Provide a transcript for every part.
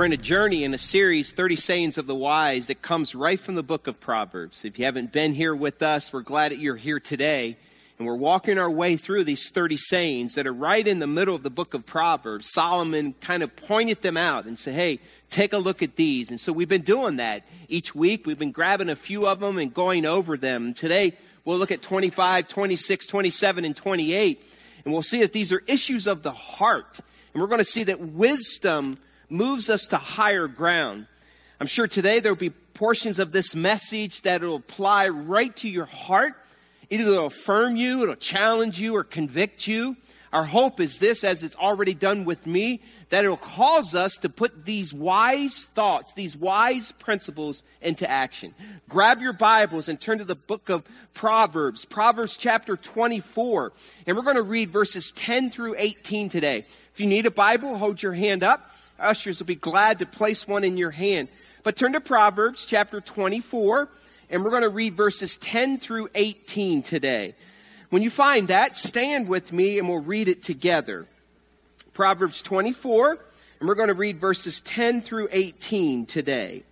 We're in a journey in a series, 30 Sayings of the Wise, that comes right from the book of Proverbs. If you haven't been here with us, we're glad that you're here today. And we're walking our way through these 30 sayings that are right in the middle of the book of Proverbs. Solomon kind of pointed them out and said, hey, take a look at these. And so we've been doing that each week. We've been grabbing a few of them and going over them. And today, we'll look at 25, 26, 27, and 28. And we'll see that these are issues of the heart. And we're going to see that wisdom moves us to higher ground. I'm sure today there will be portions of this message that will apply right to your heart. Either it'll affirm you, it'll challenge you, or convict you. Our hope is this, as it's already done with me, that it'll cause us to put these wise thoughts, these wise principles into action. Grab your Bibles and turn to the book of Proverbs, Proverbs chapter 24. And we're going to read verses 10 through 18 today. If you need a Bible, hold your hand up. Our ushers will be glad to place one in your hand. But turn to Proverbs chapter 24. And we're going to read verses 10 through 18 today. When you find that, stand with me and we'll read it together. Proverbs 24, and we're going to read verses 10 through 18 today.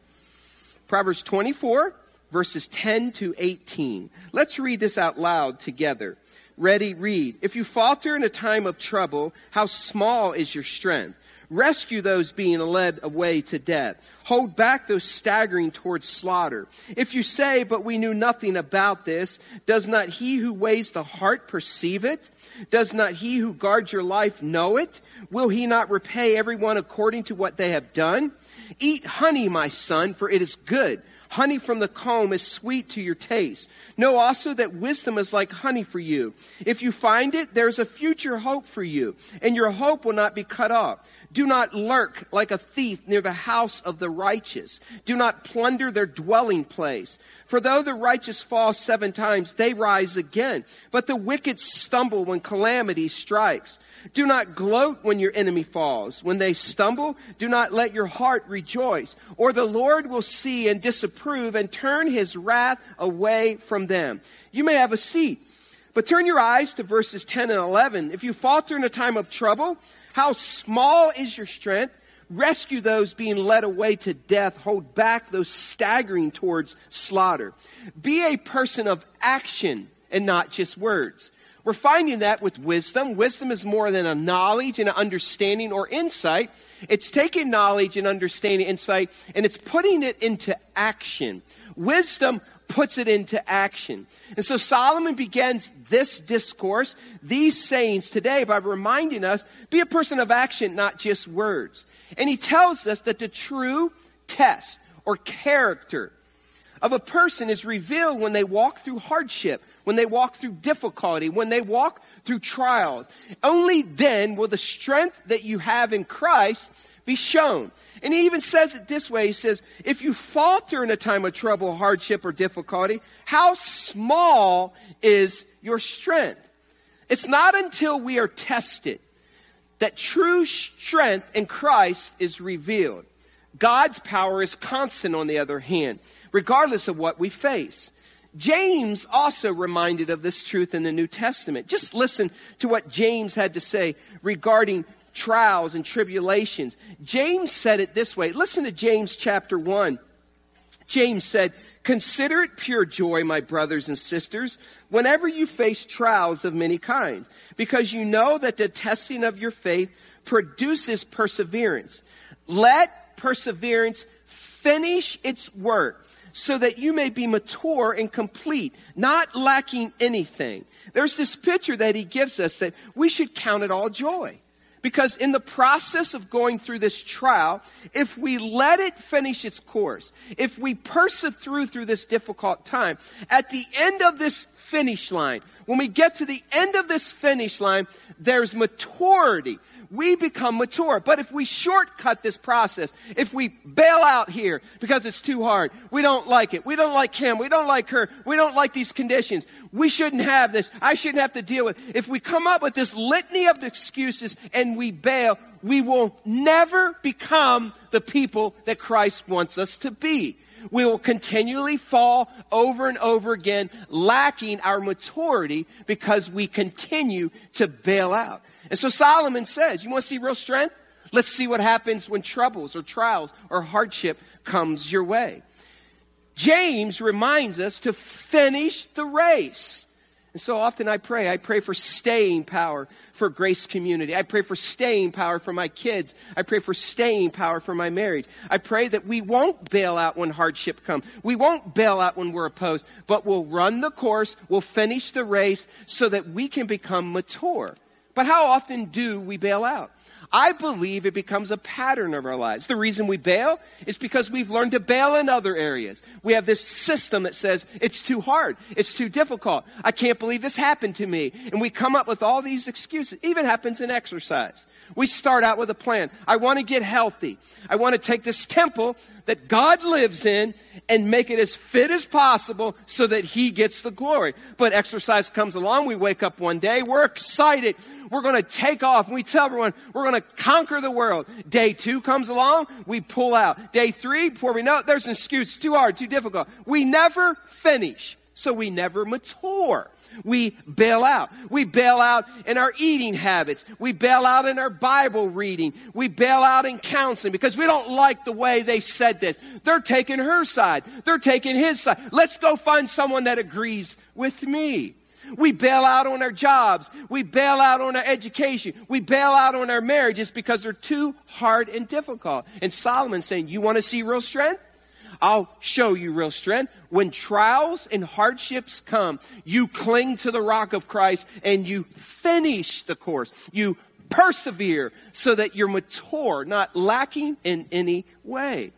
Proverbs 24, verses 10 to 18. Let's read this out loud together. Ready, read. If you falter in a time of trouble, how small is your strength? Rescue those being led away to death. Hold back those staggering towards slaughter. If you say, but we knew nothing about this, does not he who weighs the heart perceive it? Does not he who guards your life know it? Will he not repay everyone according to what they have done? Eat honey, my son, for it is good. Honey from the comb is sweet to your taste. Know also that wisdom is like honey for you. If you find it, there's a future hope for you, and your hope will not be cut off. Do not lurk like a thief near the house of the righteous. Do not plunder their dwelling place. For though the righteous fall 7 times, they rise again. But the wicked stumble when calamity strikes. Do not gloat when your enemy falls. When they stumble, do not let your heart rejoice. Or the Lord will see and disapprove and turn his wrath away from them. You may have a seat, but turn your eyes to verses 10 and 11. If you falter in a time of trouble, how small is your strength? Rescue those being led away to death. Hold back those staggering towards slaughter. Be a person of action and not just words. We're finding that with wisdom. Wisdom is more than a knowledge and an understanding or insight. It's taking knowledge and understanding, insight, and it's putting it into action. Wisdom puts it into action. And so Solomon begins this discourse, these sayings today, by reminding us, be a person of action, not just words. And he tells us that the true test or character of a person is revealed when they walk through hardship, when they walk through difficulty, when they walk through trials. Only then will the strength that you have in Christ be shown. And he even says it this way. He says, if you falter in a time of trouble, hardship, or difficulty, how small is your strength? It's not until we are tested that true strength in Christ is revealed. God's power is constant, on the other hand, regardless of what we face. James also reminded of this truth in the New Testament. Just listen to what James had to say regarding trials and tribulations. James said it this way. Listen to James chapter 1. James said, consider it pure joy, my brothers and sisters, whenever you face trials of many kinds, because you know that the testing of your faith produces perseverance. Let perseverance finish its work, so that you may be mature and complete, not lacking anything. There's this picture that he gives us that we should count it all joy. Because in the process of going through this trial, if we let it finish its course, if we persevere through this difficult time, at the end of this finish line, when we get to the end of this finish line, there's maturity. We become mature. But if we shortcut this process, if we bail out here because it's too hard, we don't like it, we don't like him, we don't like her, we don't like these conditions, we shouldn't have this, I shouldn't have to deal with it. If we come up with this litany of excuses and we bail, we will never become the people that Christ wants us to be. We will continually fall over and over again, lacking our maturity because we continue to bail out. And so Solomon says, you want to see real strength? Let's see what happens when troubles or trials or hardship comes your way. James reminds us to finish the race. And so often I pray. I pray for staying power for Grace Community. I pray for staying power for my kids. I pray for staying power for my marriage. I pray that we won't bail out when hardship comes. We won't bail out when we're opposed, but we'll run the course, we'll finish the race so that we can become mature. But how often do we bail out? I believe it becomes a pattern of our lives. The reason we bail is because we've learned to bail in other areas. We have this system that says it's too hard, it's too difficult, I can't believe this happened to me. And we come up with all these excuses. Even happens in exercise. We start out with a plan. I want to get healthy. I want to take this temple that God lives in and make it as fit as possible so that He gets the glory. But exercise comes along. We wake up one day, we're excited. We're going to take off. And we tell everyone, we're going to conquer the world. Day two comes along, we pull out. Day three, before we know it, there's an excuse. Too hard, too difficult. We never finish, so we never mature. We bail out. We bail out in our eating habits. We bail out in our Bible reading. We bail out in counseling because we don't like the way they said this. They're taking her side. They're taking his side. Let's go find someone that agrees with me. We bail out on our jobs. We bail out on our education. We bail out on our marriages because they're too hard and difficult. And Solomon's saying, you want to see real strength? I'll show you real strength. When trials and hardships come, you cling to the rock of Christ and you finish the course. You persevere so that you're mature, not lacking in any way.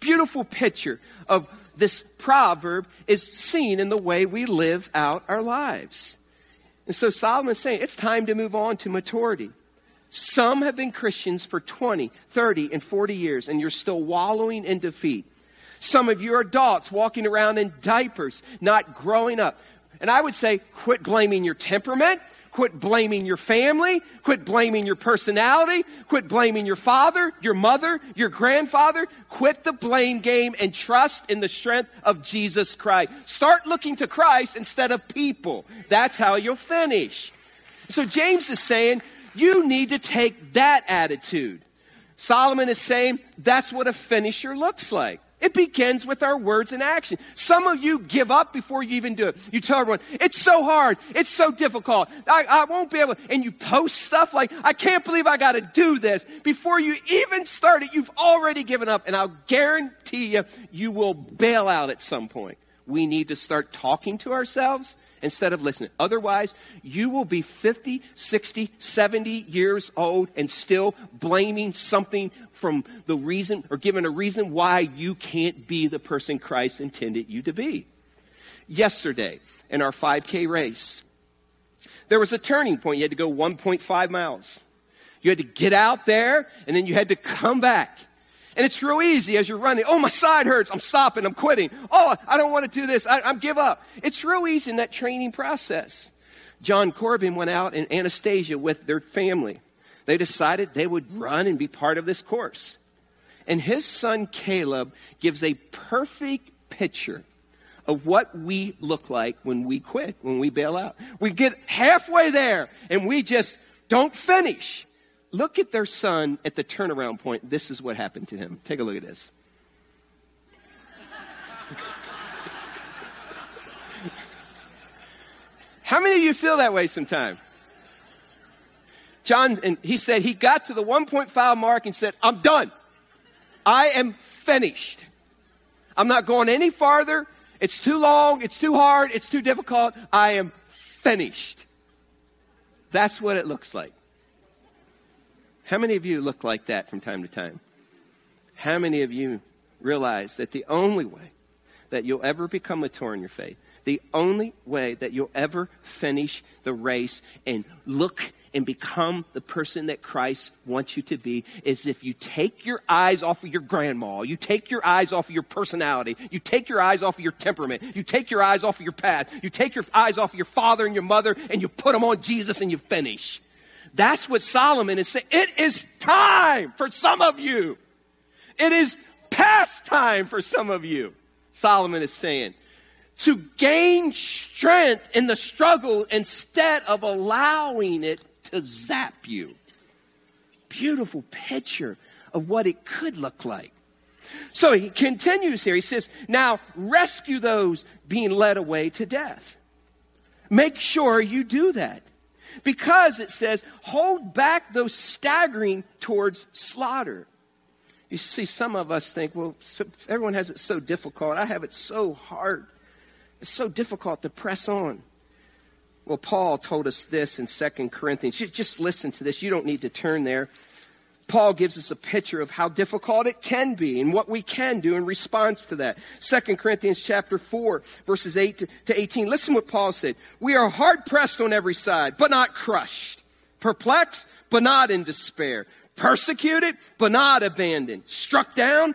Beautiful picture of this proverb is seen in the way we live out our lives. And so Solomon's saying it's time to move on to maturity. Some have been Christians for 20, 30, and 40 years, and you're still wallowing in defeat. Some of you are adults walking around in diapers, not growing up. And I would say, quit blaming your temperament. Quit blaming your family. Quit blaming your personality. Quit blaming your father, your mother, your grandfather. Quit the blame game and trust in the strength of Jesus Christ. Start looking to Christ instead of people. That's how you'll finish. So James is saying, you need to take that attitude. Solomon is saying, that's what a finisher looks like. It begins with our words and action. Some of you give up before you even do it. You tell everyone, it's so hard. It's so difficult. I won't be able. And you post stuff like, I can't believe I got to do this. Before you even start it, you've already given up. And I'll guarantee you, you will bail out at some point. We need to start talking to ourselves instead of listening. Otherwise, you will be 50, 60, 70 years old and still blaming something from the reason or giving a reason why you can't be the person Christ intended you to be. Yesterday, in our 5K race, there was a turning point. You had to go 1.5 miles. You had to get out there, and then you had to come back. And it's real easy as you're running. Oh, my side hurts. I'm stopping. I'm quitting. Oh, I don't want to do this. I give up. It's real easy in that training process. John Corbin went out and Anastasia with their family. They decided they would run and be part of this course. And his son Caleb gives a perfect picture of what we look like when we quit, when we bail out. We get halfway there and we just don't finish. Look at their son at the turnaround point. This is what happened to him. Take a look at this. How many of you feel that way sometime? John, and he said he got to the 1.5 mark and said, I'm done. I am finished. I'm not going any farther. It's too long. It's too hard. It's too difficult. I am finished. That's what it looks like. How many of you look like that from time to time? How many of you realize that the only way that you'll ever become mature in your faith, the only way that you'll ever finish the race and look and become the person that Christ wants you to be is if you take your eyes off of your grandma, you take your eyes off of your personality, you take your eyes off of your temperament, you take your eyes off of your path, you take your eyes off of your father and your mother, and you put them on Jesus and you finish. That's what Solomon is saying. It is time for some of you. It is past time for some of you, Solomon is saying, to gain strength in the struggle instead of allowing it to zap you. beautiful picture of what it could look like. So he continues here. He says, now rescue those being led away to death. Make sure you do that. Because it says, hold back those staggering towards slaughter. You see, some of us think, well, everyone has it so difficult. I have it so hard. It's so difficult to press on. Well, Paul told us this in 2 Corinthians. Just listen to this. You don't need to turn there. Paul gives us a picture of how difficult it can be and what we can do in response to that. 2 Corinthians chapter 4, verses 8 to 18. Listen what Paul said. We are hard-pressed on every side, but not crushed. Perplexed, but not in despair. Persecuted, but not abandoned. Struck down,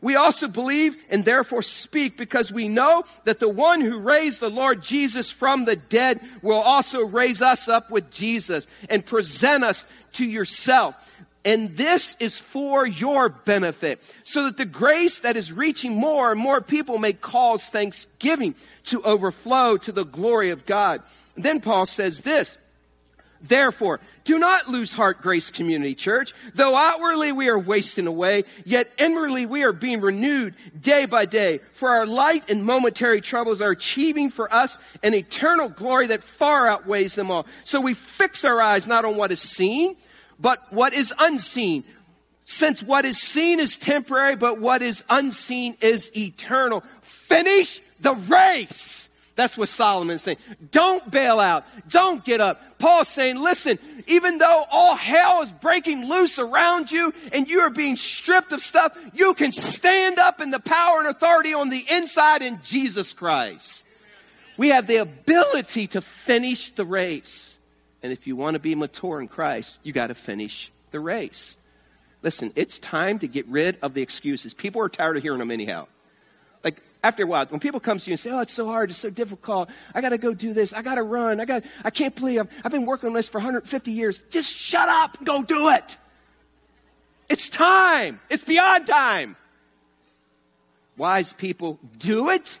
we also believe and therefore speak, because we know that the one who raised the Lord Jesus from the dead will also raise us up with Jesus and present us to yourself. And this is for your benefit, so that the grace that is reaching more and more people may cause thanksgiving to overflow to the glory of God. And then Paul says this, therefore, do not lose heart, Grace Community Church. Though outwardly we are wasting away, yet inwardly we are being renewed day by day. For our light and momentary troubles are achieving for us an eternal glory that far outweighs them all. So we fix our eyes not on what is seen, but what is unseen, since what is seen is temporary, but what is unseen is eternal. Finish the race. That's what Solomon's saying. Don't bail out. Don't get up. Paul's saying, listen, even though all hell is breaking loose around you and you are being stripped of stuff, you can stand up in the power and authority on the inside in Jesus Christ. We have the ability to finish the race. And if you want to be mature in Christ, you got to finish the race. Listen, it's time to get rid of the excuses. People are tired of hearing them anyhow. Like, after a while, when people come to you and say, oh, it's so hard, it's so difficult, I got to go do this, I got to run, I can't believe I've been working on this for 150 years. Just shut up and go do it. It's time. It's beyond time. Wise people do it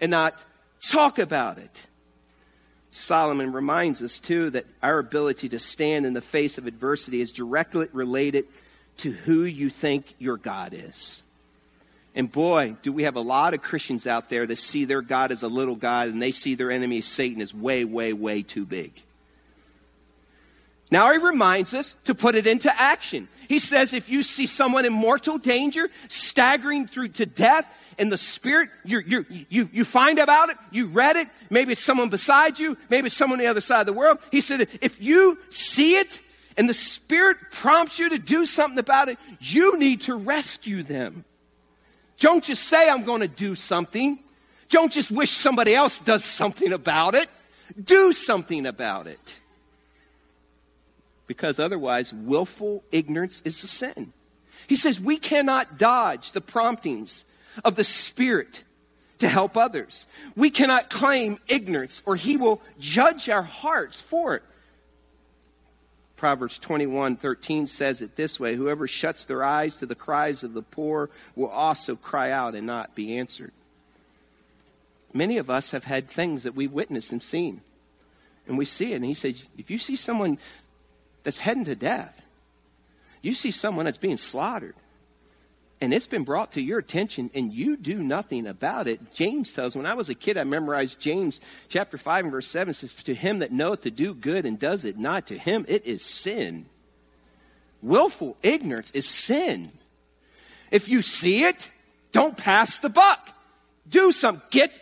and not talk about it. Solomon reminds us, too, that our ability to stand in the face of adversity is directly related to who you think your God is. And boy, do we have a lot of Christians out there that see their God as a little God, and they see their enemy, Satan, as way, way, way too big. Now he reminds us to put it into action. He says if you see someone in mortal danger, staggering through to death, in the spirit, you find about it, you read it, maybe it's someone beside you, maybe it's someone on the other side of the world. He said, if you see it and the spirit prompts you to do something about it, you need to rescue them. Don't just say, I'm going to do something. Don't just wish somebody else does something about it. Do something about it. Because otherwise, willful ignorance is a sin. He says, we cannot dodge the promptings of the Spirit to help others. We cannot claim ignorance, or he will judge our hearts for it. Proverbs 21:13 says it this way, whoever shuts their eyes to the cries of the poor will also cry out and not be answered. Many of us have had things that we witnessed and seen, and we see it. And he says, if you see someone that's heading to death, you see someone that's being slaughtered, and it's been brought to your attention, and you do nothing about it. James tells, when I was a kid, I memorized James chapter 5 and verse 7. Says, to him that knoweth to do good and does it not, to him it is sin. Willful ignorance is sin. If you see it, don't pass the buck. Do something. Get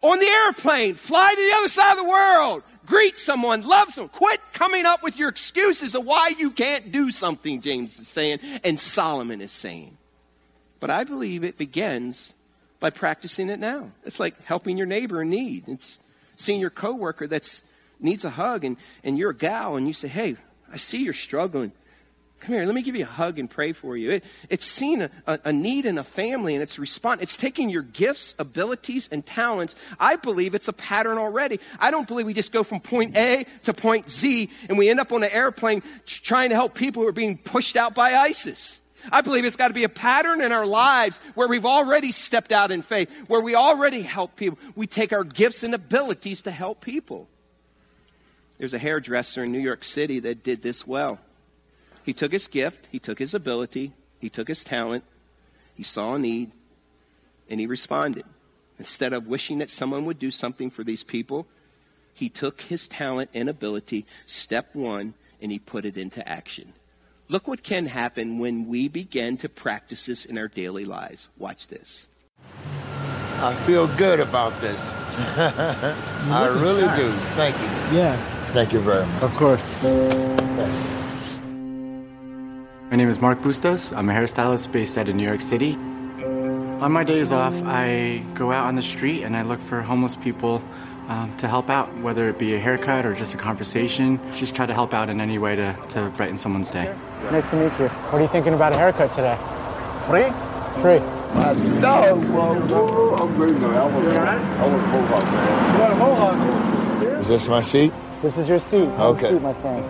on the airplane. Fly to the other side of the world. Greet someone, love someone. Quit coming up with your excuses of why you can't do something, James is saying, and Solomon is saying. But I believe it begins by practicing it now. It's like helping your neighbor in need. It's seeing your coworker that needs a hug, and you're a gal, and you say, hey, I see you're struggling. Come here, let me give you a hug and pray for you. It's seeing a need in a family and it's respond. It's taking your gifts, abilities, and talents. I believe it's a pattern already. I don't believe we just go from point A to point Z and we end up on an airplane trying to help people who are being pushed out by ISIS. I believe it's got to be a pattern in our lives where we've already stepped out in faith, where we already help people. We take our gifts and abilities to help people. There's a hairdresser in New York City that did this well. He took his gift, he took his ability, he took his talent, he saw a need, and he responded. Instead of wishing that someone would do something for these people, he took his talent and ability, step one, and he put it into action. Look what can happen when we begin to practice this in our daily lives. Watch this. I feel good about this. I really do. Thank you. Yeah. Thank you very much. Of course. My name is Mark Bustos. I'm a hairstylist based out of New York City. On my days off, I go out on the street and I look for homeless people to help out, whether it be a haircut or just a conversation. Just try to help out in any way to brighten someone's day. Nice to meet you. What are you thinking about a haircut today? Free? Free. I want a mohawk, man. You want a mohawk? Is this my seat? This is your seat. Okay. Seat, my friend.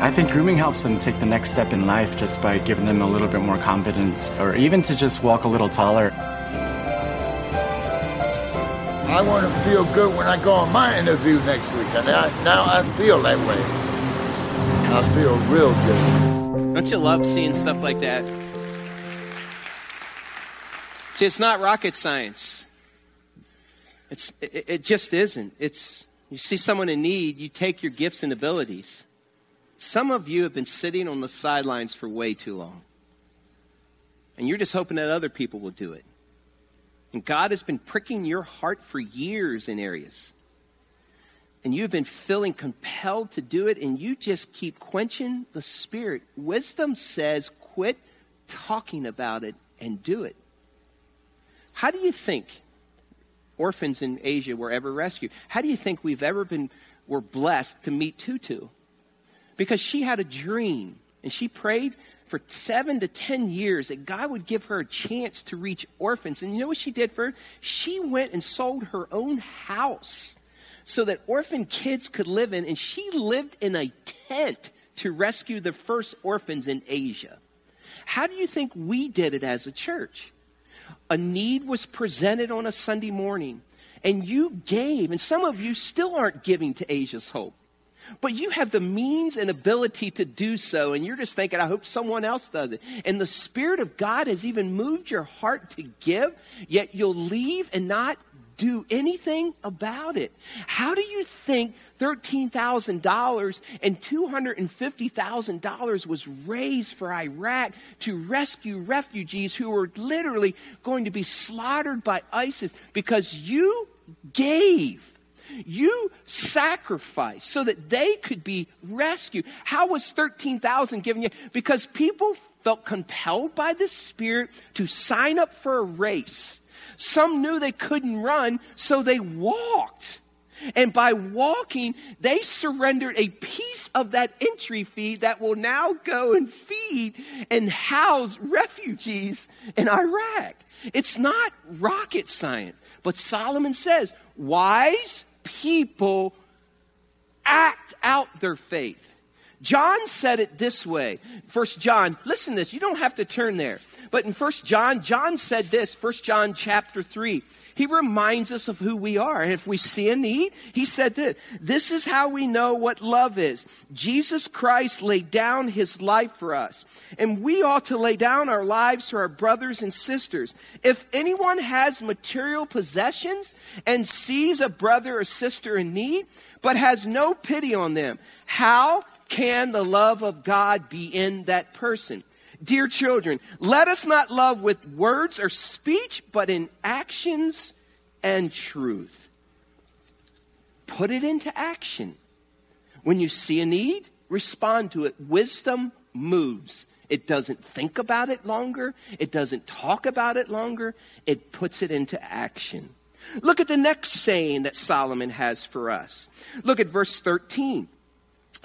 I think grooming helps them take the next step in life just by giving them a little bit more confidence or even to just walk a little taller. I want to feel good when I go on my interview next week. And now I feel that way. I feel real good. Don't you love seeing stuff like that? See, it's not rocket science. It just isn't. It's you see someone in need, you take your gifts and abilities. Some of you have been sitting on the sidelines for way too long. And you're just hoping that other people will do it. And God has been pricking your heart for years in areas. And you've been feeling compelled to do it, and you just keep quenching the Spirit. Wisdom says quit talking about it and do it. How do you think orphans in Asia were ever rescued? How do you think we're blessed to meet Tutu? Because she had a dream, and she prayed for 7 to 10 years that God would give her a chance to reach orphans. And you know what she did for her? She went and sold her own house so that orphan kids could live in, and she lived in a tent to rescue the first orphans in Asia. How do you think we did it as a church? A need was presented on a Sunday morning, and you gave, and some of you still aren't giving to Asia's Hope. But you have the means and ability to do so, and you're just thinking, I hope someone else does it. And the Spirit of God has even moved your heart to give, yet you'll leave and not do anything about it. How do you think $13,000 and $250,000 was raised for Iraq to rescue refugees who were literally going to be slaughtered by ISIS? Because you gave. You sacrificed so that they could be rescued. How was $13,000 given you? Because people felt compelled by the Spirit to sign up for a race. Some knew they couldn't run, so they walked. And by walking, they surrendered a piece of that entry fee that will now go and feed and house refugees in Iraq. It's not rocket science. But Solomon says, wise people act out their faith. John said it this way. 1 John, listen to this. You don't have to turn there. But in 1 John, John said this, 1 John chapter 3. He reminds us of who we are. And if we see a need, he said this. This is how we know what love is. Jesus Christ laid down his life for us. And we ought to lay down our lives for our brothers and sisters. If anyone has material possessions and sees a brother or sister in need, but has no pity on them, how can the love of God be in that person? Dear children, let us not love with words or speech, but in actions and truth. Put it into action. When you see a need, respond to it. Wisdom moves. It doesn't think about it longer. It doesn't talk about it longer. It puts it into action. Look at the next saying that Solomon has for us. Look at verse 13.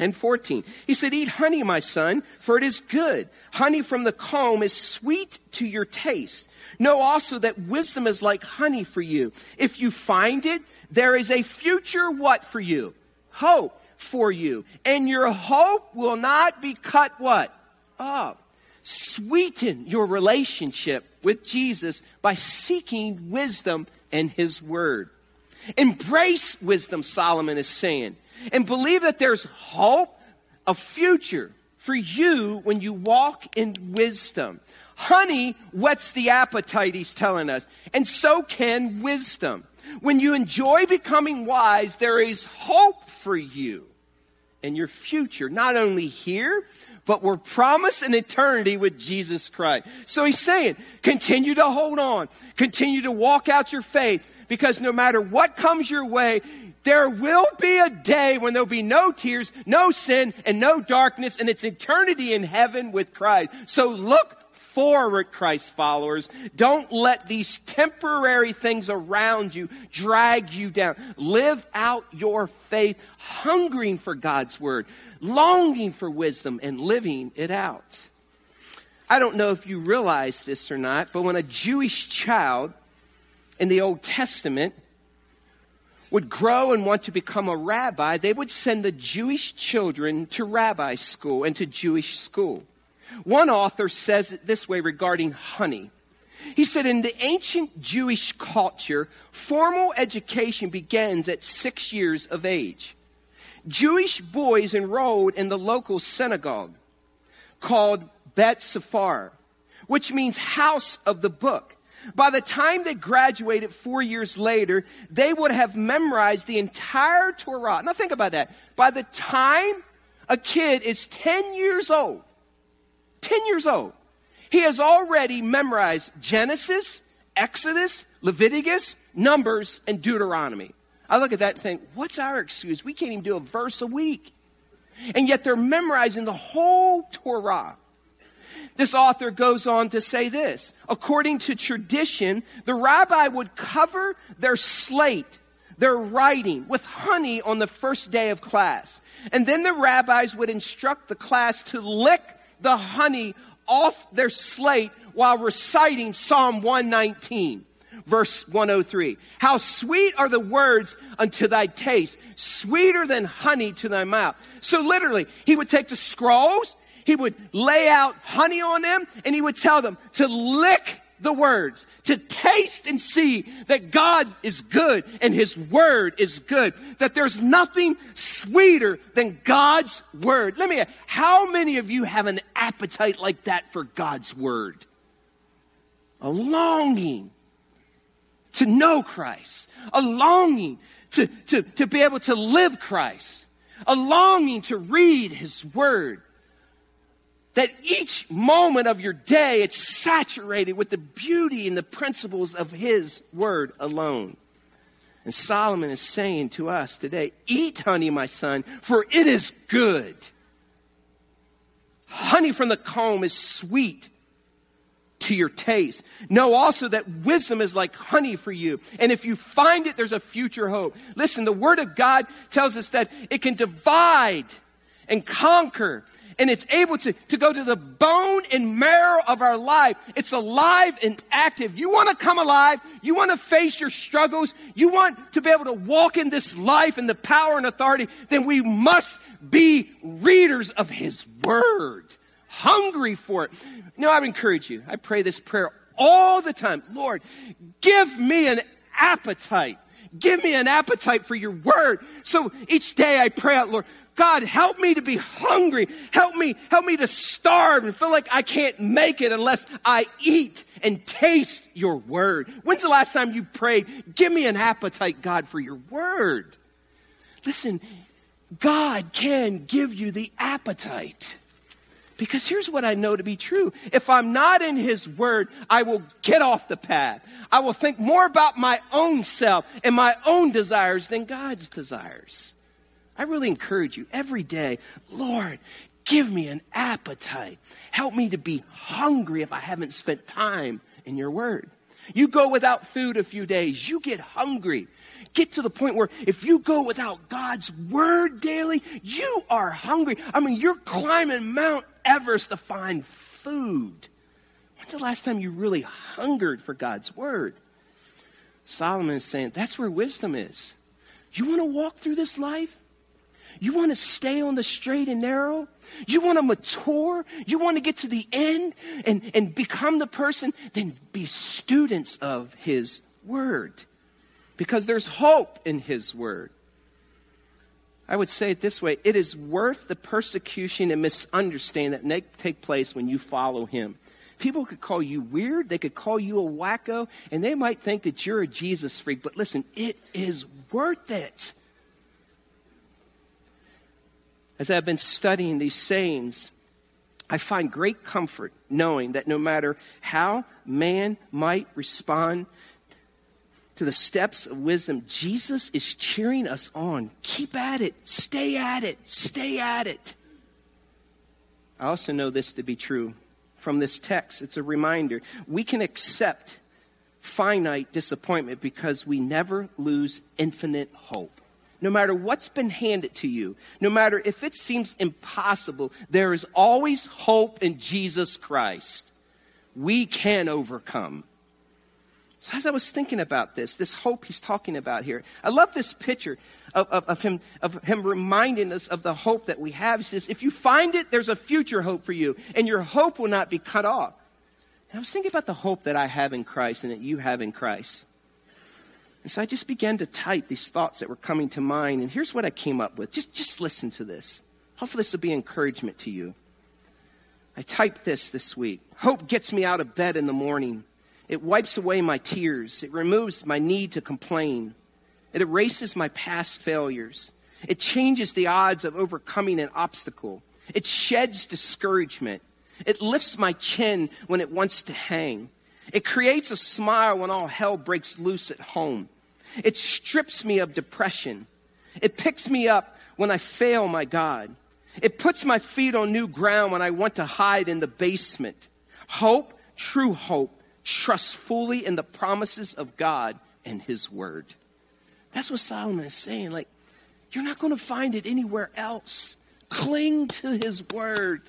And 14, he said, eat honey, my son, for it is good. Honey from the comb is sweet to your taste. Know also that wisdom is like honey for you. If you find it, there is a future what for you? Hope for you. And your hope will not be cut what? Up. Sweeten your relationship with Jesus by seeking wisdom and his word. Embrace wisdom, Solomon is saying. And believe that there's hope, a future for you when you walk in wisdom. Honey whets the appetite, he's telling us. And so can wisdom. When you enjoy becoming wise, there is hope for you and your future. Not only here, but we're promised an eternity with Jesus Christ. So he's saying, continue to hold on. Continue to walk out your faith. Because no matter what comes your way, there will be a day when there'll be no tears, no sin, and no darkness, and it's eternity in heaven with Christ. So look forward, Christ followers. Don't let these temporary things around you drag you down. Live out your faith, hungering for God's word, longing for wisdom, and living it out. I don't know if you realize this or not, but when a Jewish child in the Old Testament would grow and want to become a rabbi, they would send the Jewish children to rabbi school and to Jewish school. One author says it this way regarding honey. He said, in the ancient Jewish culture, formal education begins at 6 years of age. Jewish boys enrolled in the local synagogue called Bet Safar, which means house of the book. By the time they graduated 4 years later, they would have memorized the entire Torah. Now think about that. By the time a kid is 10 years old, 10 years old, he has already memorized Genesis, Exodus, Leviticus, Numbers, and Deuteronomy. I look at that and think, what's our excuse? We can't even do a verse a week. And yet they're memorizing the whole Torah. This author goes on to say this. According to tradition, the rabbi would cover their slate, their writing, with honey on the first day of class. And then the rabbis would instruct the class to lick the honey off their slate while reciting Psalm 119, verse 103. How sweet are the words unto thy taste, sweeter than honey to thy mouth. So literally, he would take the scrolls, he would lay out honey on them, and he would tell them to lick the words, to taste and see that God is good and his word is good, that there's nothing sweeter than God's word. Let me ask, how many of you have an appetite like that for God's word? A longing to know Christ, a longing to be able to live Christ, a longing to read his word. That each moment of your day, it's saturated with the beauty and the principles of his word alone. And Solomon is saying to us today, eat honey, my son, for it is good. Honey from the comb is sweet to your taste. Know also that wisdom is like honey for you. And if you find it, there's a future hope. Listen, the word of God tells us that it can divide and conquer and it's able to go to the bone and marrow of our life. It's alive and active. You want to come alive. You want to face your struggles. You want to be able to walk in this life and the power and authority. Then we must be readers of his word, hungry for it. You know, I would encourage you. I pray this prayer all the time. Lord, give me an appetite. Give me an appetite for your word. So each day I pray out, Lord, God, help me to be hungry. Help me to starve and feel like I can't make it unless I eat and taste your word. When's the last time you prayed, give me an appetite, God, for your word? Listen, God can give you the appetite. Because here's what I know to be true. If I'm not in his word, I will get off the path. I will think more about my own self and my own desires than God's desires. I really encourage you every day, Lord, give me an appetite. Help me to be hungry if I haven't spent time in your word. You go without food a few days, you get hungry. Get to the point where if you go without God's word daily, you are hungry. I mean, you're climbing Mount Everest to find food. When's the last time you really hungered for God's word? Solomon is saying that's where wisdom is. You want to walk through this life? You want to stay on the straight and narrow? You want to mature? You want to get to the end and become the person? Then be students of his word. Because there's hope in his word. I would say it this way. It is worth the persecution and misunderstanding that may take place when you follow him. People could call you weird. They could call you a wacko. And they might think that you're a Jesus freak. But listen, it is worth it. As I've been studying these sayings, I find great comfort knowing that no matter how man might respond to the steps of wisdom, Jesus is cheering us on. Keep at it. Stay at it. Stay at it. I also know this to be true from this text. It's a reminder. We can accept finite disappointment because we never lose infinite hope. No matter what's been handed to you, no matter if it seems impossible, there is always hope in Jesus Christ. We can overcome. So as I was thinking about this hope he's talking about here, I love this picture of him reminding us of the hope that we have. He says, if you find it, there's a future hope for you, and your hope will not be cut off. And I was thinking about the hope that I have in Christ and that you have in Christ. And so I just began to type these thoughts that were coming to mind, and here's what I came up with. Just listen to this. Hopefully this will be encouragement to you. I typed this week. Hope gets me out of bed in the morning. It wipes away my tears. It removes my need to complain. It erases my past failures. It changes the odds of overcoming an obstacle. It sheds discouragement. It lifts my chin when it wants to hang. It creates a smile when all hell breaks loose at home. It strips me of depression. It picks me up when I fail my God. It puts my feet on new ground when I want to hide in the basement. Hope, true hope, trust fully in the promises of God and his word. That's what Solomon is saying. Like, you're not going to find it anywhere else. Cling to his word.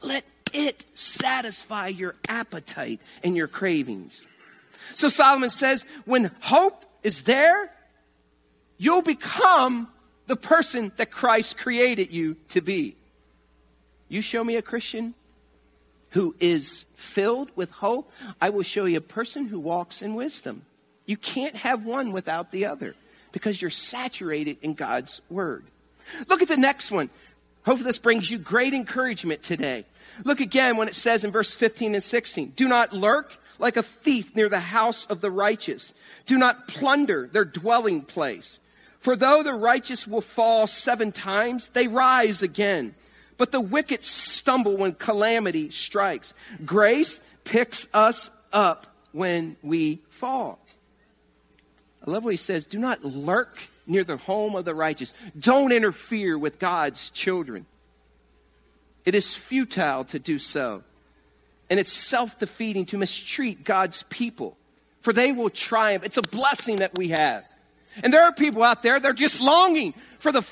Let it satisfy your appetite and your cravings. So Solomon says, when hope is there, you'll become the person that Christ created you to be. You show me a Christian who is filled with hope, I will show you a person who walks in wisdom. You can't have one without the other because you're saturated in God's word. Look at the next one. Hopefully this brings you great encouragement today. Look again when it says in verse 15 and 16, do not lurk like a thief near the house of the righteous. Do not plunder their dwelling place. For though the righteous will fall 7 times, they rise again. But the wicked stumble when calamity strikes. Grace picks us up when we fall. I love what he says. Do not lurk near the home of the righteous. Don't interfere with God's children. It is futile to do so. And it's self-defeating to mistreat God's people. For they will triumph. It's a blessing that we have. And there are people out there, they're just longing for the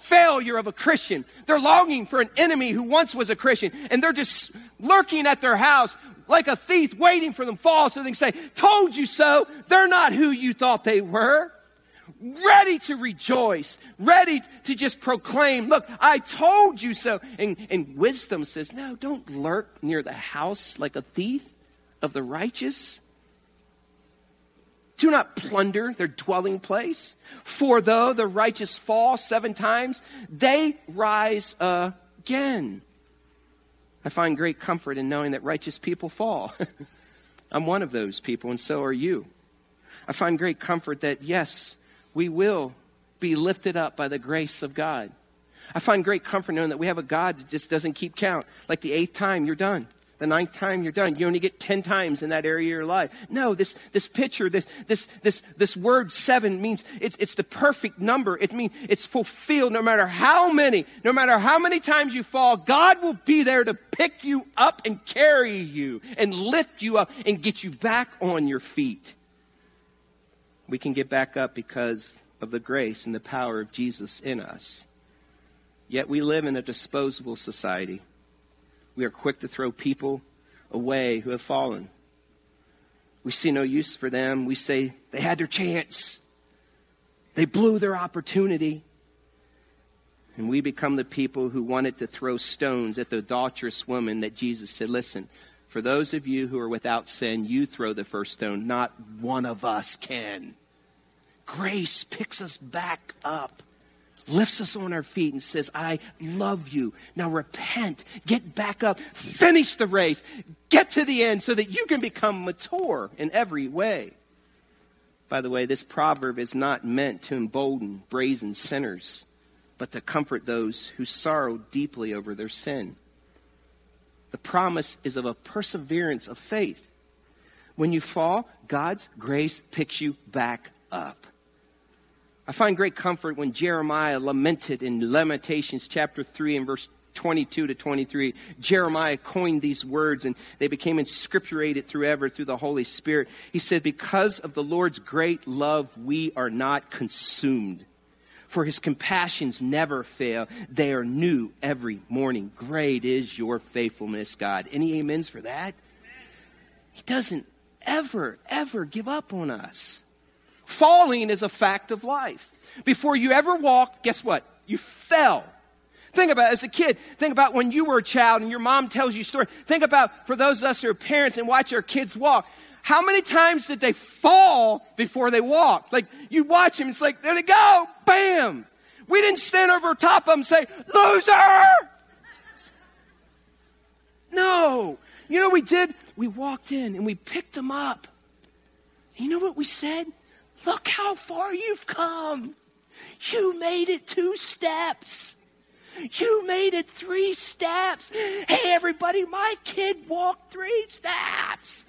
failure of a Christian. They're longing for an enemy who once was a Christian. And they're just lurking at their house like a thief waiting for them to fall. So they can say, told you so. They're not who you thought they were. Ready to rejoice. Ready to just proclaim, look, I told you so. And wisdom says, no, don't lurk near the house like a thief of the righteous. Do not plunder their dwelling place. For though the righteous fall 7 times, they rise again. I find great comfort in knowing that righteous people fall. I'm one of those people, and so are you. I find great comfort that, yes, we will be lifted up by the grace of God. I find great comfort knowing that we have a God that just doesn't keep count. Like the 8th time, you're done. The 9th time, you're done. You only get 10 times in that area of your life. No, this picture, this word 7 means it's the perfect number. It means it's fulfilled no matter how many times you fall, God will be there to pick you up and carry you and lift you up and get you back on your feet. We can get back up because of the grace and the power of Jesus in us. Yet we live in a disposable society. We are quick to throw people away who have fallen. We see no use for them. We say they had their chance. They blew their opportunity. And we become the people who wanted to throw stones at the adulterous woman that Jesus said, listen, for those of you who are without sin, you throw the first stone. Not one of us can. Grace picks us back up. Lifts us on our feet and says, I love you. Now repent. Get back up. Finish the race. Get to the end so that you can become mature in every way. By the way, this proverb is not meant to embolden brazen sinners, but to comfort those who sorrow deeply over their sin. The promise is of a perseverance of faith. When you fall, God's grace picks you back up. I find great comfort when Jeremiah lamented in Lamentations chapter 3 and verse 22 to 23. Jeremiah coined these words and they became inscripturated through the Holy Spirit. He said, because of the Lord's great love, we are not consumed. For his compassions never fail. They are new every morning. Great is your faithfulness, God. Any amens for that? He doesn't ever, ever give up on us. Falling is a fact of life. Before you ever walked, guess what? You fell. Think about it as a kid. Think about when you were a child and your mom tells you a story. Think about for those of us who are parents and watch our kids walk. How many times did they fall before they walked? Like you watch them, it's like, there they go, bam. We didn't stand over top of them and say, loser. No. You know what we did? We walked in and we picked them up. You know what we said? Look how far you've come. You made it 2 steps. You made it 3 steps. Hey, everybody, my kid walked 3 steps.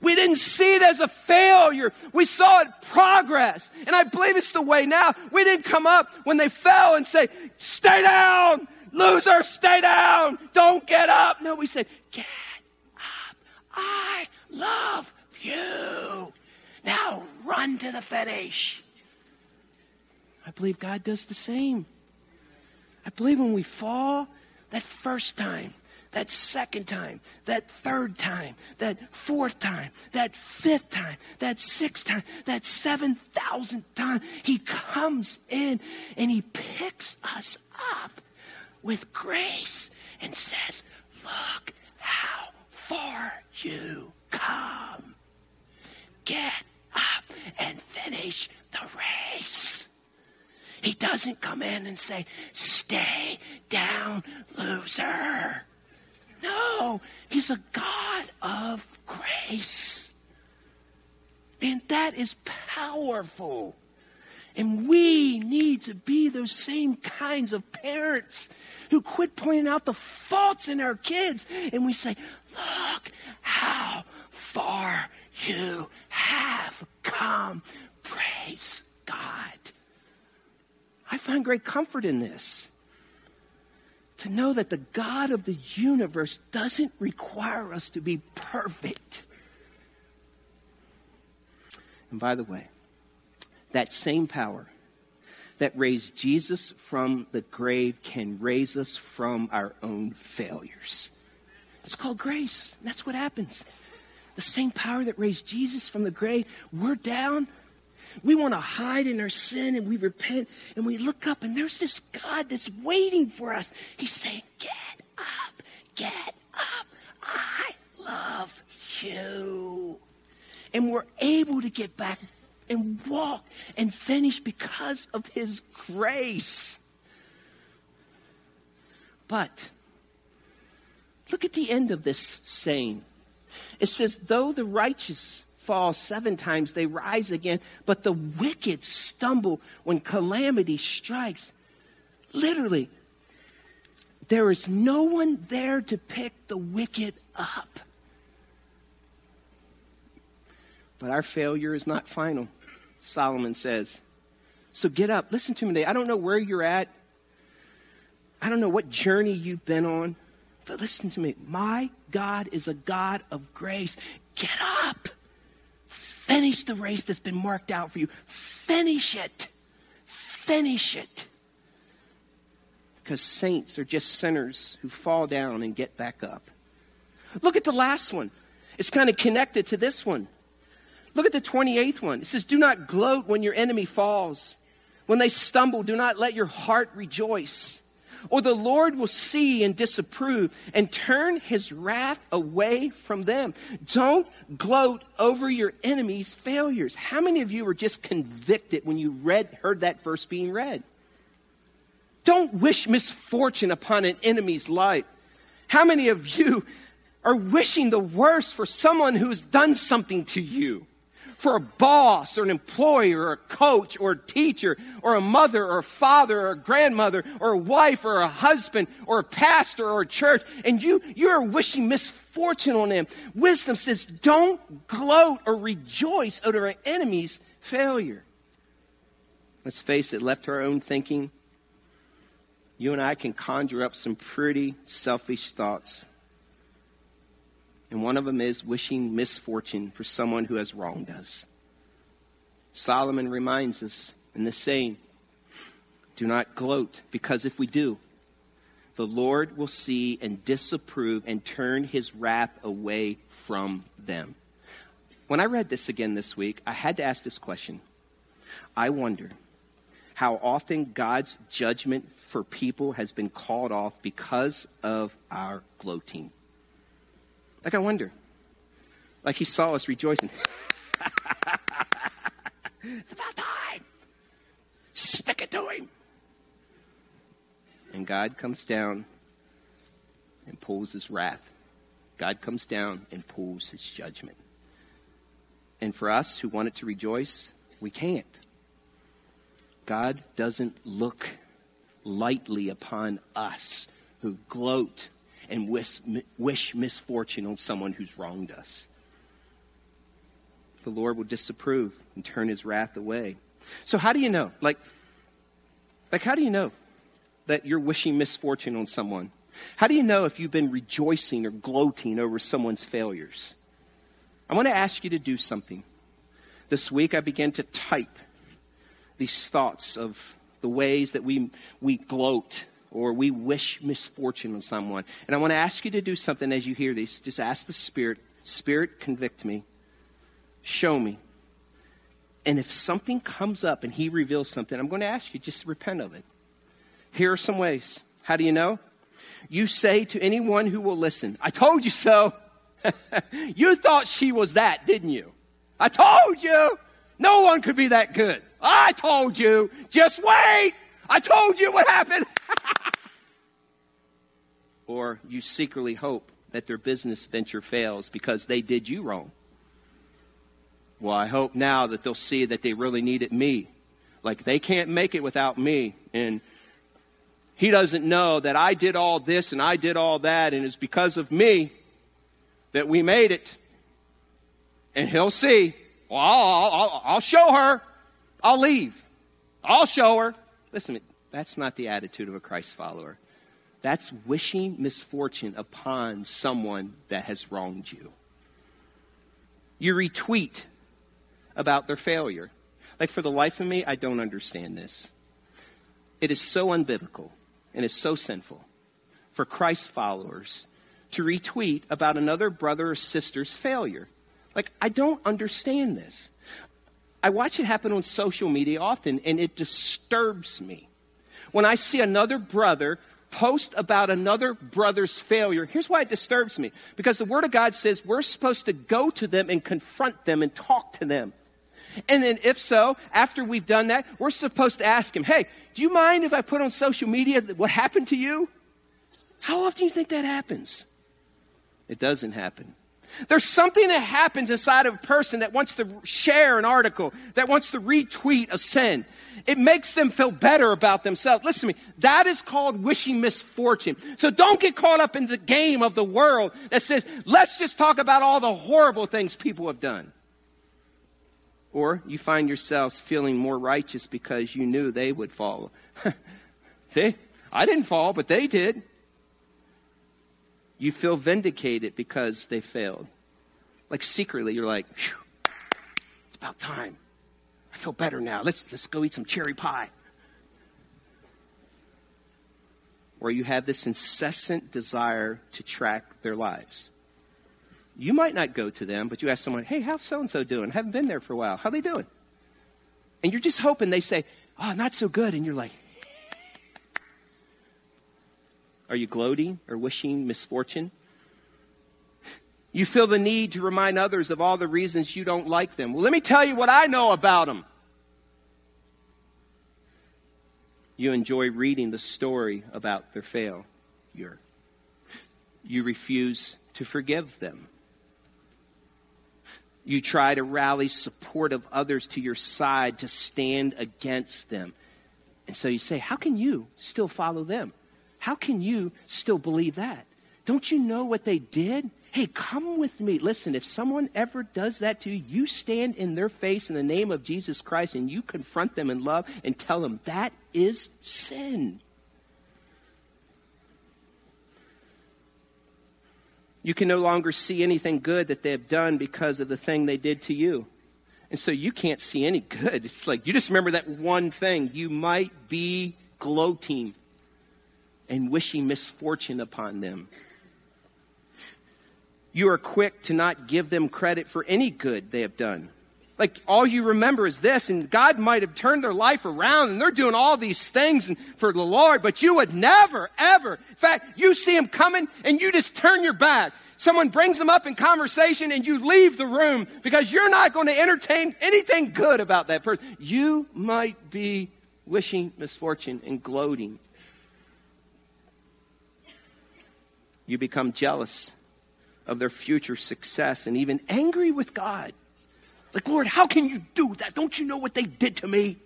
We didn't see it as a failure. We saw it progress. And I believe it's the way now. We didn't come up when they fell and say, stay down, loser, stay down. Don't get up. No, we said, get up. I love you. Now run to the finish. I believe God does the same. I believe when we fall, that first time, that second time, that third time, that fourth time, that fifth time, that sixth time, that 7,000th time, he comes in and he picks us up with grace and says, look how far you come. Get up and finish the race. He doesn't come in and say, stay down, loser. No, he's a God of grace. And that is powerful. And we need to be those same kinds of parents who quit pointing out the faults in our kids. And we say, look how far you have come. Praise God. I find great comfort in this. To know that the God of the universe doesn't require us to be perfect. And by the way, That same power that raised Jesus from the grave can raise us from our own failures. It's called grace. That's what happens. The same power that raised Jesus from the grave, we're down. We want to hide in our sin, and we repent, and we look up, and there's this God that's waiting for us. He's saying, get up, I love you. And we're able to get back and walk and finish because of his grace. But look at the end of this saying. It says, though the righteous fall 7 times, they rise again, but the wicked stumble when calamity strikes. Literally, there is no one there to pick the wicked up. But our failure is not final, Solomon says. So get up. Listen to me today. I don't know where you're at. I don't know what journey you've been on. But listen to me. My God is a God of grace. Get up. Finish the race that's been marked out for you. Finish it. Finish it. Because saints are just sinners who fall down and get back up. Look at the last one. It's kind of connected to this one. Look at the 28th one. It says, do not gloat when your enemy falls. When they stumble, do not let your heart rejoice. Or the Lord will see and disapprove and turn his wrath away from them. Don't gloat over your enemy's failures. How many of you were just convicted when you heard that verse being read? Don't wish misfortune upon an enemy's life. How many of you are wishing the worst for someone who's done something to you? For a boss or an employer or a coach or a teacher or a mother or a father or a grandmother or a wife or a husband or a pastor or a church, and you're wishing misfortune on them. Wisdom says don't gloat or rejoice over an enemy's failure. Let's face it, left to our own thinking, you and I can conjure up some pretty selfish thoughts. And one of them is wishing misfortune for someone who has wronged us. Solomon reminds us in this saying, do not gloat, because if we do, the Lord will see and disapprove and turn his wrath away from them. When I read this again this week, I had to ask this question. I wonder how often God's judgment for people has been called off because of our gloating. Like, I wonder. Like, he saw us rejoicing. It's about time. Stick it to him. And God comes down and pulls his wrath. God comes down and pulls his judgment. And for us who wanted to rejoice, we can't. God doesn't look lightly upon us who gloat and wish misfortune on someone who's wronged us. The Lord will disapprove and turn his wrath away. So how do you know? Like how do you know that you're wishing misfortune on someone? How do you know if you've been rejoicing or gloating over someone's failures? I want to ask you to do something. This week I began to type these thoughts of the ways that we gloat or we wish misfortune on someone. And I want to ask you to do something as you hear this. Just ask the Spirit, Spirit, convict me. Show me. And if something comes up and he reveals something, I'm going to ask you, just repent of it. Here are some ways. How do you know? You say to anyone who will listen, I told you so. You thought she was that, didn't you? I told you. No one could be that good. I told you. Just wait. I told you what happened. Or you secretly hope that their business venture fails because they did you wrong. Well, I hope now that they'll see that they really needed me. Like, they can't make it without me. And he doesn't know that I did all this and I did all that. And it's because of me that we made it. And he'll see. Well, I'll show her. I'll leave. I'll show her. Listen, that's not the attitude of a Christ follower. That's wishing misfortune upon someone that has wronged you. You retweet about their failure. Like, for the life of me, I don't understand this. It is so unbiblical and it's so sinful for Christ followers to retweet about another brother or sister's failure. Like, I don't understand this. I watch it happen on social media often, and it disturbs me. When I see another brother post about another brother's failure, here's why it disturbs me. Because the Word of God says we're supposed to go to them and confront them and talk to them. And then if so, after we've done that, we're supposed to ask him, hey, do you mind if I put on social media what happened to you? How often do you think that happens? It doesn't happen. There's something that happens inside of a person that wants to share an article, that wants to retweet a sin. It makes them feel better about themselves. Listen to me. That is called wishing misfortune. So don't get caught up in the game of the world that says, let's just talk about all the horrible things people have done. Or you find yourselves feeling more righteous because you knew they would fall. See, I didn't fall, but they did. You feel vindicated because they failed. Like, secretly, you're like, it's about time. I feel better now. Let's go eat some cherry pie. Or you have this incessant desire to track their lives. You might not go to them, but you ask someone, hey, how's so-and-so doing? I haven't been there for a while. How are they doing? And you're just hoping they say, oh, not so good. And you're like, are you gloating or wishing misfortune? You feel the need to remind others of all the reasons you don't like them. Well, let me tell you what I know about them. You enjoy reading the story about their failure. You refuse to forgive them. You try to rally support of others to your side to stand against them. And so you say, how can you still follow them? How can you still believe that? Don't you know what they did? Hey, come with me. Listen, if someone ever does that to you, you stand in their face in the name of Jesus Christ and you confront them in love and tell them that is sin. You can no longer see anything good that they have done because of the thing they did to you. And so you can't see any good. It's like you just remember that one thing. You might be gloating and wishing misfortune upon them. You are quick to not give them credit for any good they have done. Like, all you remember is this, and God might have turned their life around, and they're doing all these things for the Lord, but you would never, ever. In fact, you see them coming, and you just turn your back. Someone brings them up in conversation, and you leave the room because you're not going to entertain anything good about that person. You might be wishing misfortune and gloating. You become jealous of their future success and even angry with God. Like, Lord, how can you do that? Don't you know what they did to me?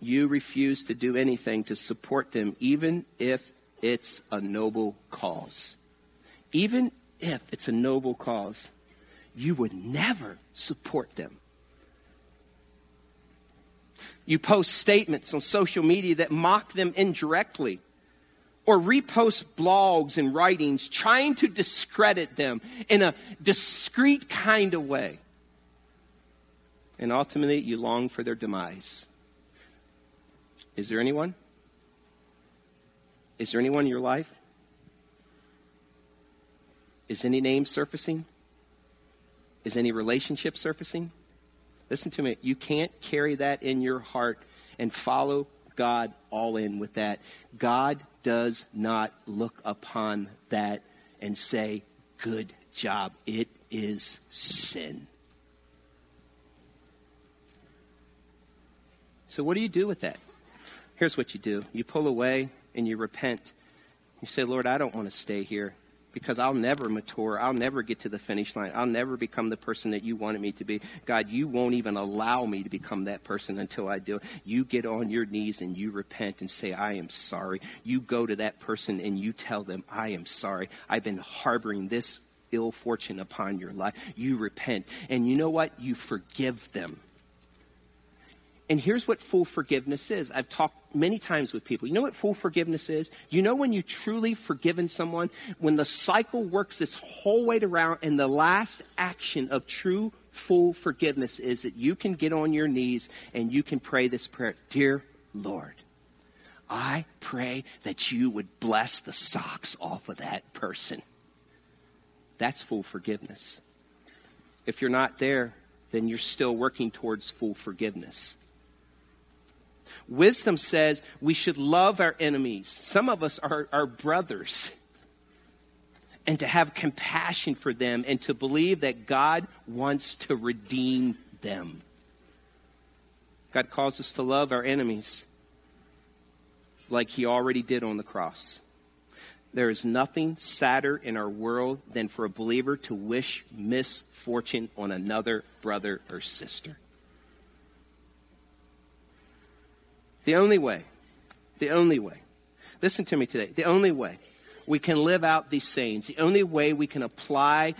You refuse to do anything to support them, even if it's a noble cause. Even if it's a noble cause, you would never support them. You post statements on social media that mock them indirectly, or repost blogs and writings trying to discredit them in a discreet kind of way. And ultimately, you long for their demise. Is there anyone? Is there anyone in your life? Is any name surfacing? Is any relationship surfacing? Listen to me. You can't carry that in your heart and follow God all in with that. God does not look upon that and say, good job. It is sin. So what do you do with that? Here's what you do. You pull away and you repent. You say, Lord, I don't want to stay here, because I'll never mature. I'll never get to the finish line. I'll never become the person that you wanted me to be. God, you won't even allow me to become that person until I do. You get on your knees and you repent and say, I am sorry. You go to that person and you tell them, I am sorry. I've been harboring this ill fortune upon your life. You repent. And you know what? You forgive them. And here's what full forgiveness is. I've talked many times with people. You know what full forgiveness is? You know when you truly forgiven someone? When the cycle works this whole way around and the last action of true full forgiveness is that you can get on your knees and you can pray this prayer. Dear Lord, I pray that you would bless the socks off of that person. That's full forgiveness. If you're not there, then you're still working towards full forgiveness. Wisdom says we should love our enemies. Some of us are our brothers. And to have compassion for them and to believe that God wants to redeem them. God calls us to love our enemies like he already did on the cross. There is nothing sadder in our world than for a believer to wish misfortune on another brother or sister. The only way, listen to me today, the only way we can live out these sayings, the only way we can apply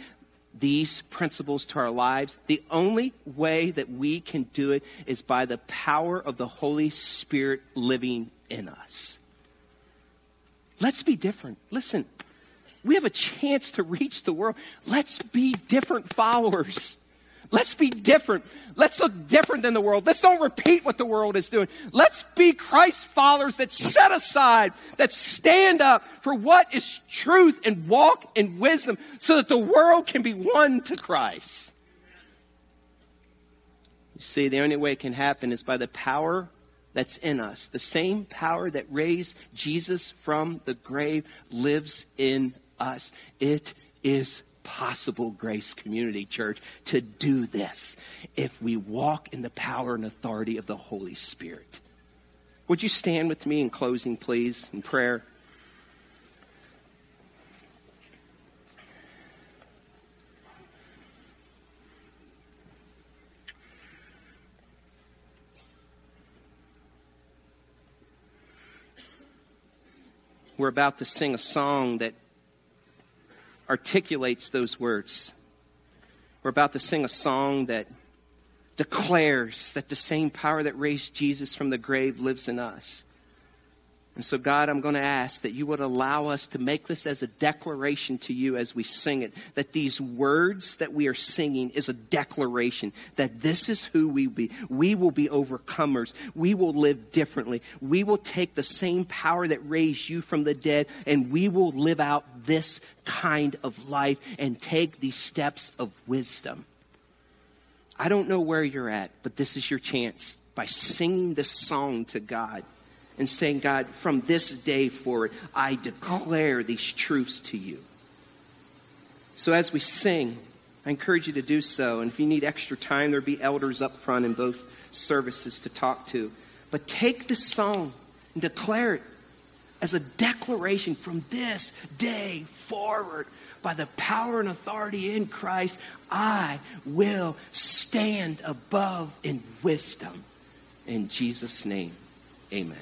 these principles to our lives, the only way that we can do it is by the power of the Holy Spirit living in us. Let's be different. Listen, we have a chance to reach the world. Let's be different followers. Let's be different. Let's look different than the world. Let's don't repeat what the world is doing. Let's be Christ followers that set aside, that stand up for what is truth and walk in wisdom so that the world can be one to Christ. You see, the only way it can happen is by the power that's in us. The same power that raised Jesus from the grave lives in us. It is possible, Grace Community Church, to do this if we walk in the power and authority of the Holy Spirit. Would you stand with me in closing, please, in prayer? We're about to sing a song that articulates those words. We're about to sing a song that declares that the same power that raised Jesus from the grave lives in us. And so, God, I'm going to ask that you would allow us to make this as a declaration to you as we sing it, that these words that we are singing is a declaration that this is who we be. We will be overcomers. We will live differently. We will take the same power that raised you from the dead, and we will live out this kind of life and take these steps of wisdom. I don't know where you're at, but this is your chance by singing this song to God. And saying, God, from this day forward, I declare these truths to you. So as we sing, I encourage you to do so. And if you need extra time, there'll be elders up front in both services to talk to. But take this song and declare it as a declaration from this day forward. By the power and authority in Christ, I will stand above in wisdom. In Jesus' name, amen.